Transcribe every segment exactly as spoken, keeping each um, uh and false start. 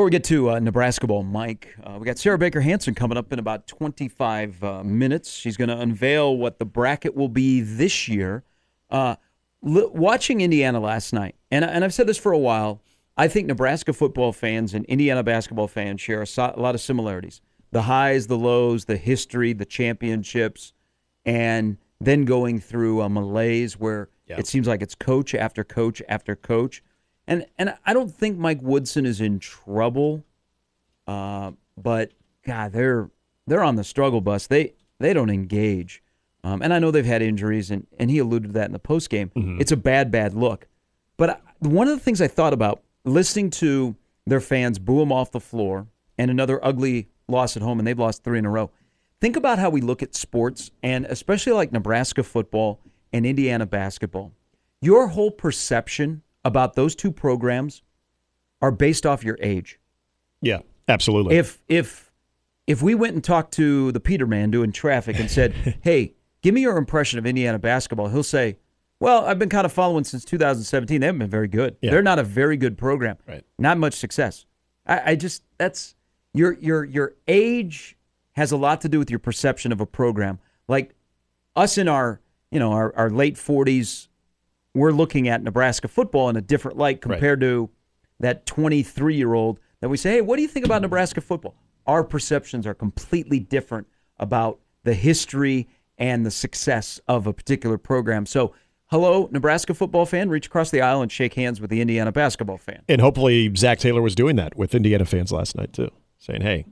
Before we get to uh, Nebraska Bowl, Mike, uh, we got Sarah Baker-Hanson coming up in about twenty-five uh, minutes. She's going to unveil what the bracket will be this year. Uh, l- watching Indiana last night, and, and I've said this for a while, I think Nebraska football fans and Indiana basketball fans share a, so- a lot of similarities. The highs, the lows, the history, the championships, and then going through a malaise where yeah. it seems like it's coach after coach after coach. And and I don't think Mike Woodson is in trouble, uh, but God, they're they're on the struggle bus. They they don't engage, um, and I know they've had injuries, and, and he alluded to that in the postgame. Mm-hmm. It's a bad bad look. But I, one of the things I thought about listening to their fans boo them off the floor, and another ugly loss at home, and they've lost three in a row. Think about how we look at sports, and especially like Nebraska football and Indiana basketball. Your whole perception about those two programs are based off your age. Yeah, absolutely. If if if we went and talked to the Peterman doing traffic and said, hey, give me your impression of Indiana basketball, he'll say, well, I've been kind of following since two thousand seventeen. They haven't been very good. Yeah. They're not a very good program. Right. Not much success. I, I just, that's, your your your age has a lot to do with your perception of a program. Like us in our, you know, our, our late forties, we're looking at Nebraska football in a different light compared right. to that twenty-three-year-old that we say, hey, what do you think about Nebraska football? Our perceptions are completely different about the history and the success of a particular program. So, hello, Nebraska football fan, reach across the aisle and shake hands with the Indiana basketball fan. And hopefully Zach Taylor was doing that with Indiana fans last night, too, saying, hey,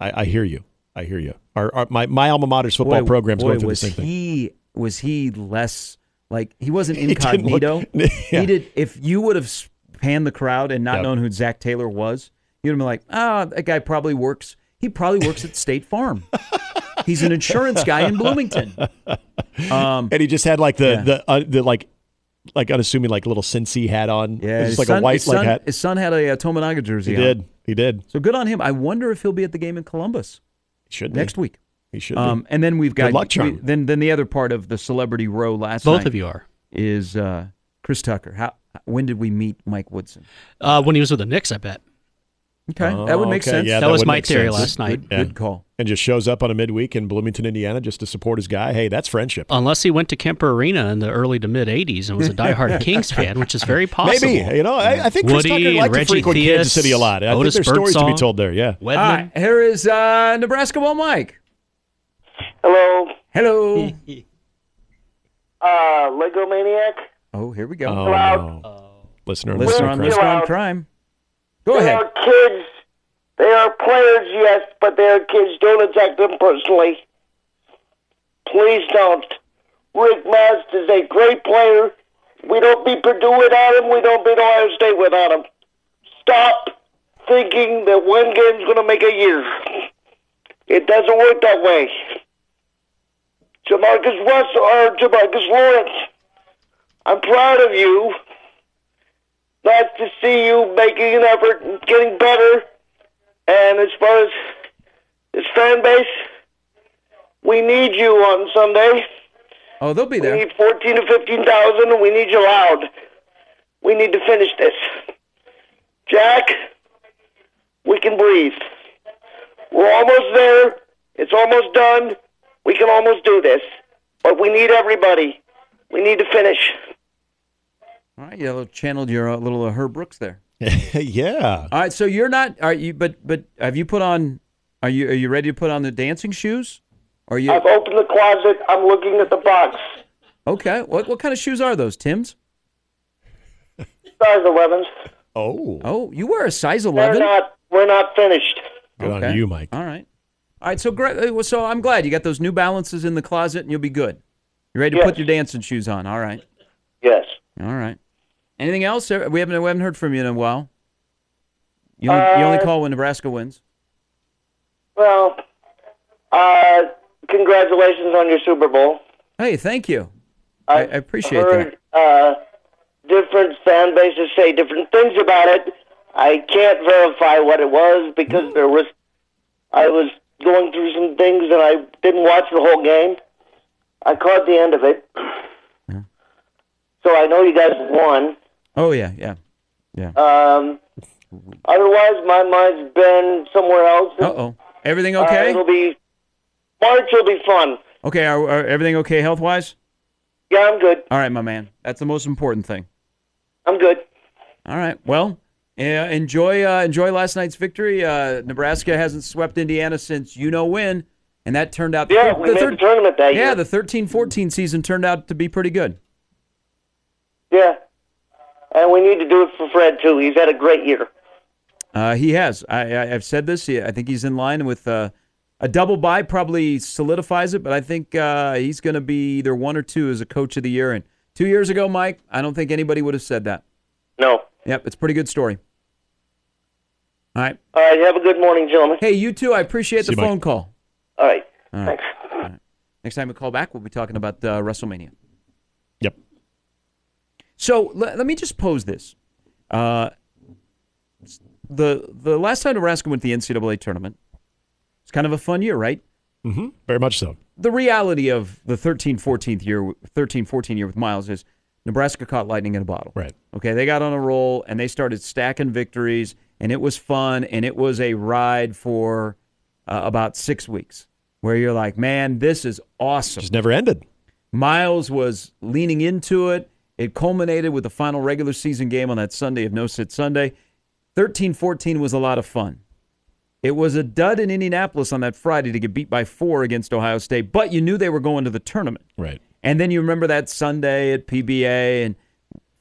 I, I hear you. I hear you. Our, our, my, my alma mater's football boy, program's boy, going through the same he, thing. Was he less... Like, he wasn't incognito. He, look, yeah. he did. If you would have panned the crowd and not yep. known who Zach Taylor was, you'd have been like, ah, oh, that guy probably works. He probably works at State Farm. He's an insurance guy in Bloomington. Um, and he just had like the yeah. the, uh, the like like unassuming like little Cincy hat on. Yeah, just like son, a white son, like hat. His son had a uh, Tominaga jersey. He on. did. He did. So good on him. I wonder if he'll be at the game in Columbus. He should next be. week. He should. Um, and then we've got luck, we, then then the other part of the celebrity row last Both night. Both of you are is uh, Chris Tucker. How when did we meet Mike Woodson? Uh, when he was with the Knicks, I bet. Okay, oh, that would make okay. sense. Yeah, that, that was my theory sense. last night. Good, yeah. good call. And just shows up on a midweek in Bloomington, Indiana, just to support his guy. Hey, that's friendship. Unless he went to Kemper Arena in the early to mid eighties and was a diehard Kings fan, which is very possible. Maybe you know, I, I think Chris Woody, Tucker liked Reggie to frequent Theus, Kansas City a lot. I Otis think there's Birdsall, stories to be told there. Yeah. All right, here is uh, Nebraska Ball Mike. Hello. Hello. uh, Lego Maniac. Oh, here we go. Oh, no. oh. Listener, listener on Listener on Crime. Go they ahead. They are kids. They are players, yes, but they are kids. Don't attack them personally. Please don't. Rick Mast is a great player. We don't beat Purdue without him. We don't beat Ohio State without him. Stop thinking that one game's going to make a year. It doesn't work that way. Jabarkus Russell or Jabarkus Lawrence, I'm proud of you. Nice to see you making an effort and getting better. And as far as this fan base, we need you on Sunday. Oh, they'll be there. We need fourteen to fifteen thousand, and we need you loud. We need to finish this, Jack. We can breathe. We're almost there. It's almost done. We can almost do this, but we need everybody. We need to finish. All right, you channeled your uh, little uh, Herb Brooks there. yeah. All right, so you're not. Are you? But but have you put on? Are you are you ready to put on the dancing shoes? Are you? I've opened the closet. I'm looking at the box. Okay. What what kind of shoes are those, Tim's? Size elevens. Oh. Oh, you wear a size eleven? We're not. We're not finished. Good okay. on you, Mike. All right. All right, so great. So I'm glad you got those New Balances in the closet, and you'll be good. You ready to yes. put your dancing shoes on? All right. Yes. All right. Anything else? We haven't we haven't heard from you in a while. You only, uh, you only call when Nebraska wins. Well, uh, congratulations on your Super Bowl. Hey, thank you. I, I appreciate heard, that. Uh, different fan bases say different things about it. I can't verify what it was because there was. I was going through some things and I didn't watch the whole game. I caught the end of it. Yeah. So I know you guys won. Oh, yeah, yeah, yeah. Um, Otherwise, my mind's been somewhere else. Uh-oh. Everything okay? Uh, it'll be March will be fun. Okay, are, are everything okay health-wise? Yeah, I'm good. All right, my man. That's the most important thing. I'm good. All right. Well, yeah, enjoy uh, enjoy last night's victory. Uh, Nebraska hasn't swept Indiana since you know when, and that turned out. Yeah, the, we the made thir- the tournament that yeah, year. Yeah, the thirteen fourteen season turned out to be pretty good. Yeah, and we need to do it for Fred too. He's had a great year. Uh, he has. I, I, I've said this. I think he's in line with uh, a double bye. Probably solidifies it, but I think uh, he's going to be either one or two as a coach of the year. And two years ago, Mike, I don't think anybody would have said that. No. Yep, it's a pretty good story. All right. All right, have a good morning, gentlemen. Hey, you too. I appreciate See the you, phone Mike. Call. All right. All right. Thanks. All right. Next time we call back, we'll be talking about uh, WrestleMania. Yep. So l- let me just pose this. Uh, the the last time Nebraska went to the N C double A tournament, it's kind of a fun year, right? Mm-hmm. Very much so. The reality of the thirteen fourteen year with Miles is Nebraska caught lightning in a bottle. Right. Okay, they got on a roll, and they started stacking victories, and it was fun, and it was a ride for uh, about six weeks where you're like, man, this is awesome. It just never ended. Miles was leaning into it. It culminated with the final regular season game on that Sunday of No Sit Sunday. thirteen fourteen was a lot of fun. It was a dud in Indianapolis on that Friday to get beat by four against Ohio State, but you knew they were going to the tournament. Right. And then you remember that Sunday at P B A, and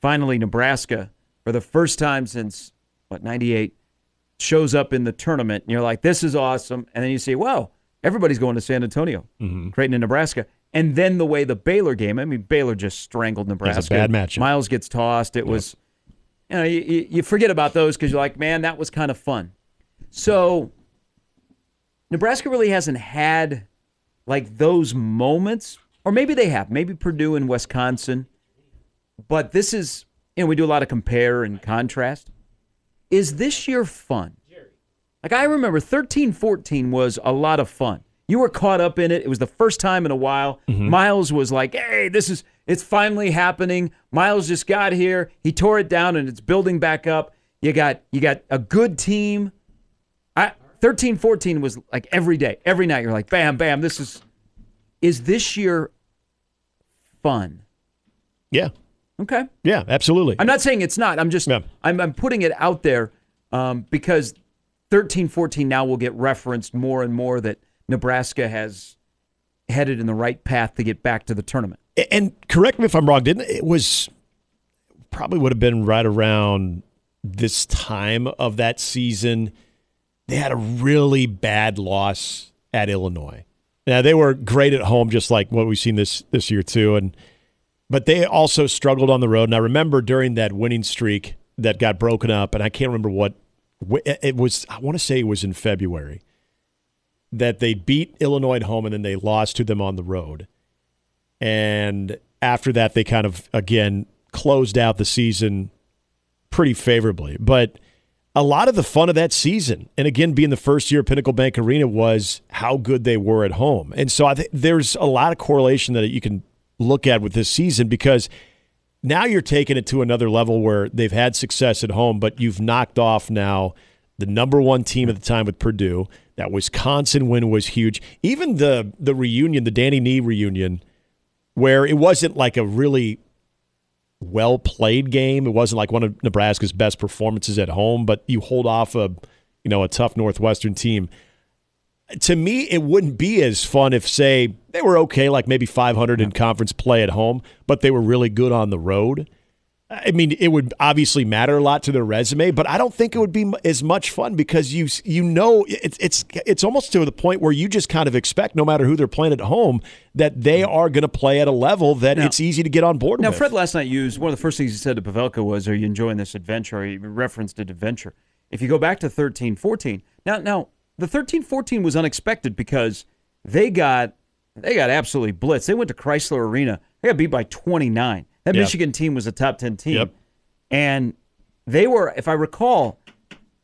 finally Nebraska, for the first time since, what, ninety-eight, shows up in the tournament. And you're like, this is awesome. And then you see, wow, everybody's going to San Antonio, mm-hmm. Creighton and Nebraska. And then the way the Baylor game, I mean, Baylor just strangled Nebraska. That's a bad matchup. Miles gets tossed. It yep. was, you know, you, you forget about those because you're like, man, that was kind of fun. So Nebraska really hasn't had, like, those moments. Or maybe they have. Maybe Purdue and Wisconsin. But this is, you know, we do a lot of compare and contrast. Is this year fun? Like, I remember thirteen fourteen was a lot of fun. You were caught up in it. It was the first time in a while. Mm-hmm. Miles was like, hey, this is, it's finally happening. Miles just got here. He tore it down, and it's building back up. You got you got a good team. I thirteen fourteen was like every day. Every night you're like, bam, bam, this is. Is this year fun? Yeah. Okay. Yeah, absolutely. I'm not saying it's not. I'm just, yeah. I'm, I'm putting it out there um, because thirteen fourteen now will get referenced more and more that Nebraska has headed in the right path to get back to the tournament. And correct me if I'm wrong, didn't it? It was probably would have been right around this time of that season. They had a really bad loss at Illinois. Now, they were great at home, just like what we've seen this this year, too. and But they also struggled on the road. And I remember during that winning streak that got broken up, and I can't remember what it was. I want to say it was in February that they beat Illinois at home, and then they lost to them on the road. And after that, they kind of, again, closed out the season pretty favorably. But a lot of the fun of that season, and again, being the first year at Pinnacle Bank Arena, was how good they were at home. And so I think there's a lot of correlation that you can look at with this season because now you're taking it to another level where they've had success at home, but you've knocked off now the number one team at the time with Purdue. That Wisconsin win was huge. Even the the reunion, the Danny Nee reunion, where it wasn't like a really well-played game. It wasn't like one of Nebraska's best performances at home, but you hold off a, you know, a tough Northwestern team. To me, it wouldn't be as fun if, say, they were okay, like maybe five hundred in conference play at home, but they were really good on the road. I mean, it would obviously matter a lot to their resume, but I don't think it would be as much fun because you you know it's it's it's almost to the point where you just kind of expect, no matter who they're playing at home, that they are going to play at a level that now, it's easy to get on board now, with. Now, Fred last night used, one of the first things he said to Pavelka was, are you enjoying this adventure? Or he referenced an adventure. If you go back to thirteen fourteen, now, now the thirteen fourteen was unexpected because they got they got absolutely blitzed. They went to Chrysler Arena. They got beat by twenty-nine. That yep. Michigan team was a top ten team. Yep. And they were, if I recall,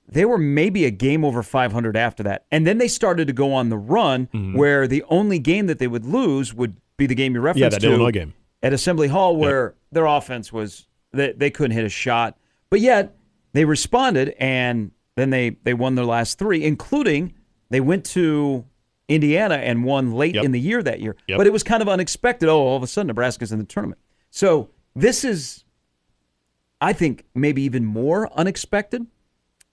they were maybe a game over five hundred after that. And then they started to go on the run mm-hmm. where the only game that they would lose would be the game you referenced yeah, that to. Yeah, Illinois game. At Assembly Hall where yep. their offense was, they, they couldn't hit a shot. But yet, They responded, and then they, they won their last three, including they went to Indiana and won late yep. in the year that year. Yep. But it was kind of unexpected. Oh, all of a sudden Nebraska's in the tournament. So this is, I think, maybe even more unexpected.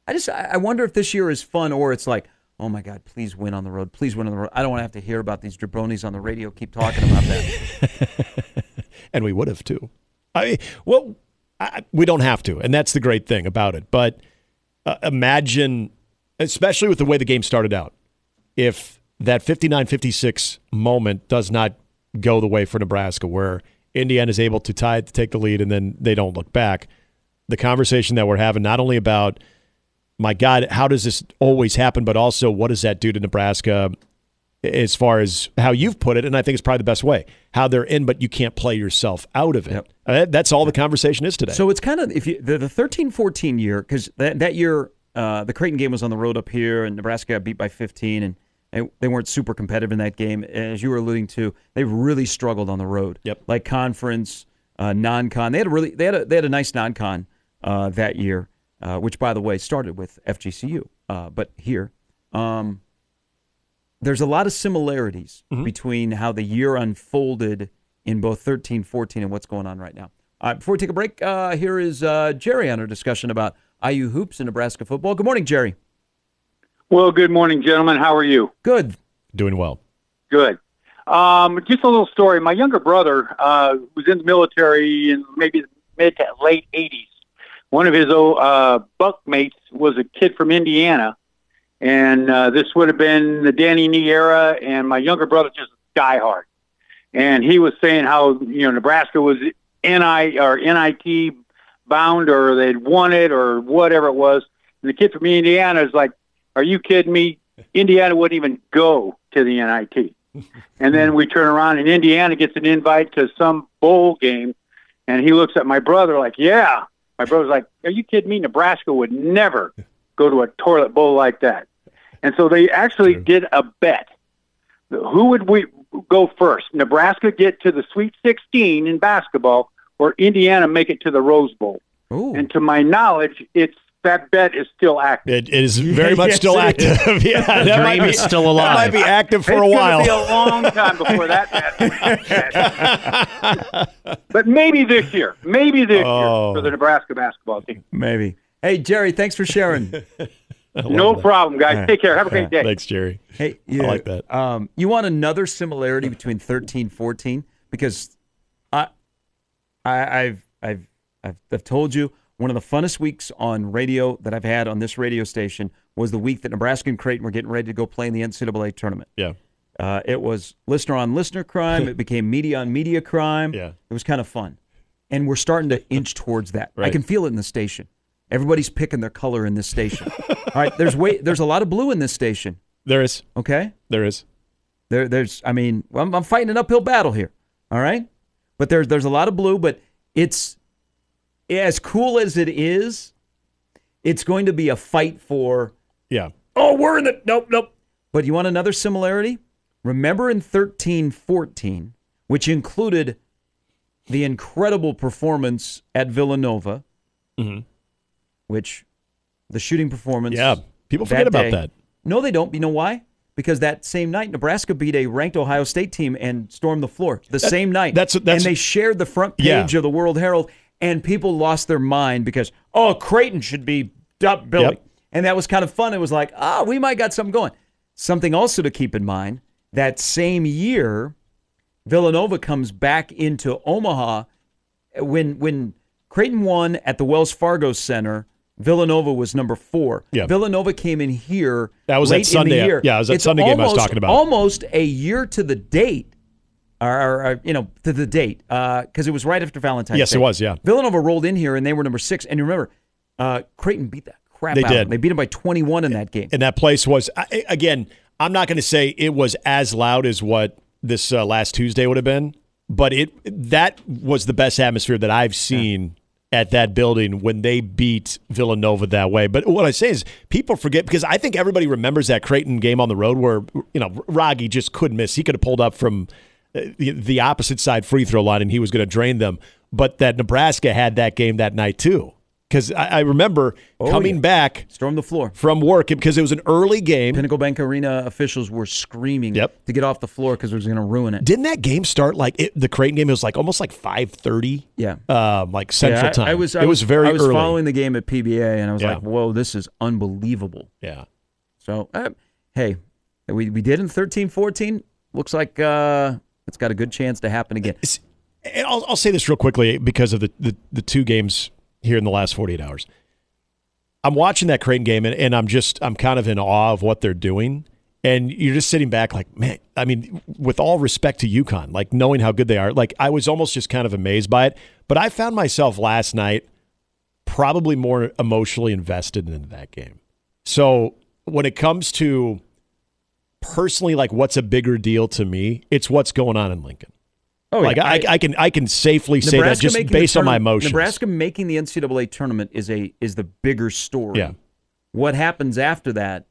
I just I wonder if this year is fun or it's like, oh, my God, please win on the road. Please win on the road. I don't want to have to hear about these jabronis on the radio keep talking about that. And we would have, too. I Well, I, we don't have to, and that's the great thing about it. But uh, imagine, especially with the way the game started out, if that fifty-nine fifty-six moment does not go the way for Nebraska, where Indiana's able to tie it, to take the lead, and then they don't look back. The conversation that we're having, not only about, my God, how does this always happen, but also what does that do to Nebraska as far as how you've put it, and I think it's probably the best way, how they're in, but you can't play yourself out of it. Yep. That's all the conversation is today. So it's kind of, if you, the thirteen fourteen year, because that, that year uh, the Creighton game was on the road up here, and Nebraska got beat by fifteen, and they weren't super competitive in that game. As you were alluding to, they really struggled on the road. Yep. Like conference, uh, non-con. They had a really they had a, they had a nice non-con uh, that year, uh, which by the way started with F G C U. Uh, but here, um, there's a lot of similarities mm-hmm. between how the year unfolded in both thirteen fourteen and what's going on right now. All right, before we take a break, uh, here is uh, Jerry on our discussion about I U hoops and Nebraska football. Good morning, Jerry. Well, good morning, gentlemen. How are you? Good. Doing well. Good. Um, just a little story. My younger brother uh, was in the military in maybe the mid to late eighties. One of his uh, buck mates was a kid from Indiana, and uh, this would have been the Danny Nee era, and my younger brother just diehard. And he was saying how, you know, Nebraska was N I or N I T bound, or they'd won it, or whatever it was. And the kid from Indiana is like, are you kidding me? Indiana wouldn't even go to the N I T. And then we turn around, and Indiana gets an invite to some bowl game, and he looks at my brother like, yeah. My brother's like, are you kidding me? Nebraska would never go to a toilet bowl like that. And so they actually did a bet. Who would we go first? Nebraska get to the Sweet sixteen in basketball, or Indiana make it to the Rose Bowl? Ooh. And to my knowledge, it's that bet is still active. It is very much yes, still active. Yeah, the that dream might is be, still alive. That might be active for it's a while. It's going to be a long time before that bet. But maybe this year. Maybe this oh. year for the Nebraska basketball team. Maybe. Hey, Jerry, thanks for sharing. No that. problem, guys. Right. Take care. Have a great day. Thanks, Jerry. Hey, you, I like that. Um, you want another similarity between thirteen fourteen? Because I, I, I've, I've, I've, I've told you, one of the funnest weeks on radio that I've had on this radio station was the week that Nebraska and Creighton were getting ready to go play in the N C double A tournament. Yeah, uh, it was listener on listener crime. It became media on media crime. Yeah, it was kind of fun, and we're starting to inch towards that. Right. I can feel it in the station. Everybody's picking their color in this station. All right, there's way there's a lot of blue in this station. There is. Okay. There is. There there's. I mean, I'm, I'm fighting an uphill battle here. All right, but there's there's a lot of blue, but it's. As cool as it is, it's going to be a fight for, yeah. oh, we're in the, nope, nope. But you want another similarity? Remember in thirteen fourteen, which included the incredible performance at Villanova, mm-hmm. which the shooting performance. Yeah, people forget that about that. No, they don't. You know why? Because that same night, Nebraska beat a ranked Ohio State team and stormed the floor the that, same night. That's, that's, and they shared the front page yeah. of the World Herald. And people lost their mind because, oh, Creighton should be up Billy. Yep. And that was kind of fun. It was like, ah, oh, we might got something going. Something also to keep in mind, that same year, Villanova comes back into Omaha. When when Creighton won at the Wells Fargo Center, Villanova was number four. Yep. Villanova came in here that was late that Sunday, in the year. Yeah, it was that it's Sunday almost, game I was talking about. Almost a year to the date. Or, or, you know, to the date, because uh, it was right after Valentine's yes, Day. Yes, it was, yeah. Villanova rolled in here, and they were number six. And you remember, uh, Creighton beat that crap they out. They did. They beat them by twenty-one in that game. And that place was, I, again, I'm not going to say it was as loud as what this uh, last Tuesday would have been, but it that was the best atmosphere that I've seen yeah. at that building when they beat Villanova that way. But what I say is people forget, because I think everybody remembers that Creighton game on the road where, you know, Roggie just couldn't miss. He could have pulled up from the opposite side free throw line, and he was going to drain them. But that Nebraska had that game that night, too. Because I, I remember oh, coming yeah. back storm the floor from work because it was an early game. Pinnacle Bank Arena officials were screaming yep. to get off the floor because it was going to ruin it. Didn't that game start like it, the Creighton game? It was like almost like five thirty. Yeah, uh, like Central yeah, I, Time. I was. It I was, was very. I was early. following the game at P B A, and I was yeah. like, "Whoa, this is unbelievable." Yeah. So uh, hey, we we did in thirteen fourteen. Looks like uh, it's got a good chance to happen again. It's, I'll I'll say this real quickly because of the the, the two games here in the last forty-eight hours. I'm watching that Creighton game, and, and I'm just, I'm kind of in awe of what they're doing. And you're just sitting back like, man, I mean, with all respect to UConn, like knowing how good they are, like I was almost just kind of amazed by it. But I found myself last night probably more emotionally invested in that game. So when it comes to personally, like what's a bigger deal to me, it's what's going on in Lincoln. Oh, yeah. Like I, I, I can, I can safely Nebraska say that just based on my emotions. Nebraska making the N C double A tournament is a is the bigger story. Yeah. What happens after that?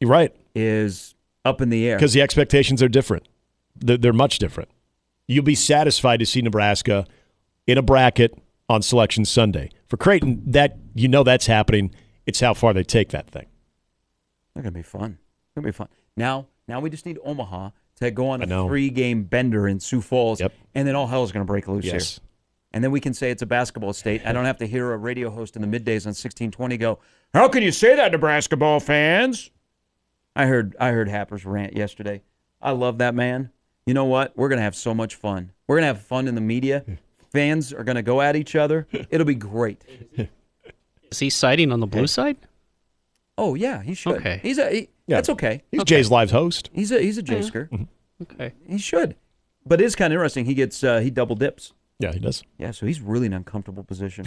You're right. Is up in the air because the expectations are different. They're, they're much different. You'll be satisfied to see Nebraska in a bracket on Selection Sunday. For Creighton, that you know that's happening. It's how far they take that thing. That's gonna be fun. It's gonna be fun. Now, now we just need Omaha to go on a three-game bender in Sioux Falls, yep. and then all hell is going to break loose yes. here. And then we can say it's a basketball state. I don't have to hear a radio host in the middays on sixteen twenty go, "How can you say that, Nebraska ball fans?" I heard I heard Happer's rant yesterday. I love that man. You know what? We're going to have so much fun. We're going to have fun in the media. Fans are going to go at each other. It'll be great. Is he siding on the blue side? Oh, yeah, he should. Okay. He's a... He, Yeah. That's okay. He's okay. Jay's Live's host. He's a he's a Jaysker. Yeah. Okay. He should, but it's kind of interesting. He gets uh, he double dips. Yeah, he does. Yeah, so he's really in an uncomfortable position.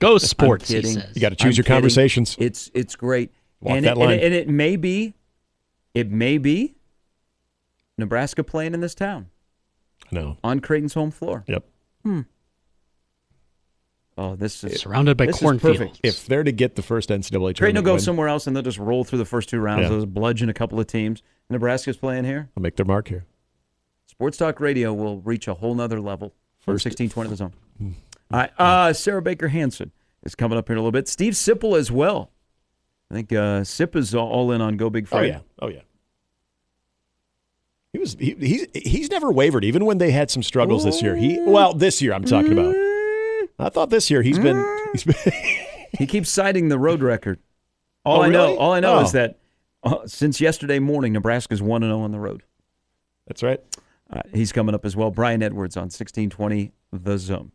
Go sports. He says. You got to choose I'm your kidding. conversations. It's it's great. Walk and that it, line. And it, and it may be, it may be, Nebraska playing in this town. I know. On Creighton's home floor. Yep. Hmm. Oh, this is surrounded by cornfields. If they're to get the first N C double A tournament, Creighton will go win. somewhere else, and they'll just roll through the first two rounds. Yeah. They'll just bludgeon a couple of teams. Nebraska's playing here. They'll make their mark here. Sports Talk Radio will reach a whole nother level. First sixteen twenty The Zone. All right, uh, Sarah Baker-Hanson is coming up here in a little bit. Steve Sippel as well. I think uh, Sip is all in on Go Big Friday. Oh yeah, oh yeah. He was he, he's he's never wavered, even when they had some struggles Ooh. this year. He well this year I'm talking about. I thought this year he's been. He's been he keeps citing the road record. All oh, I know, really? all I know oh. is that uh, since yesterday morning, Nebraska's one and zero on the road. That's right. Uh, he's coming up as well. Brian Edwards on sixteen twenty The Zone.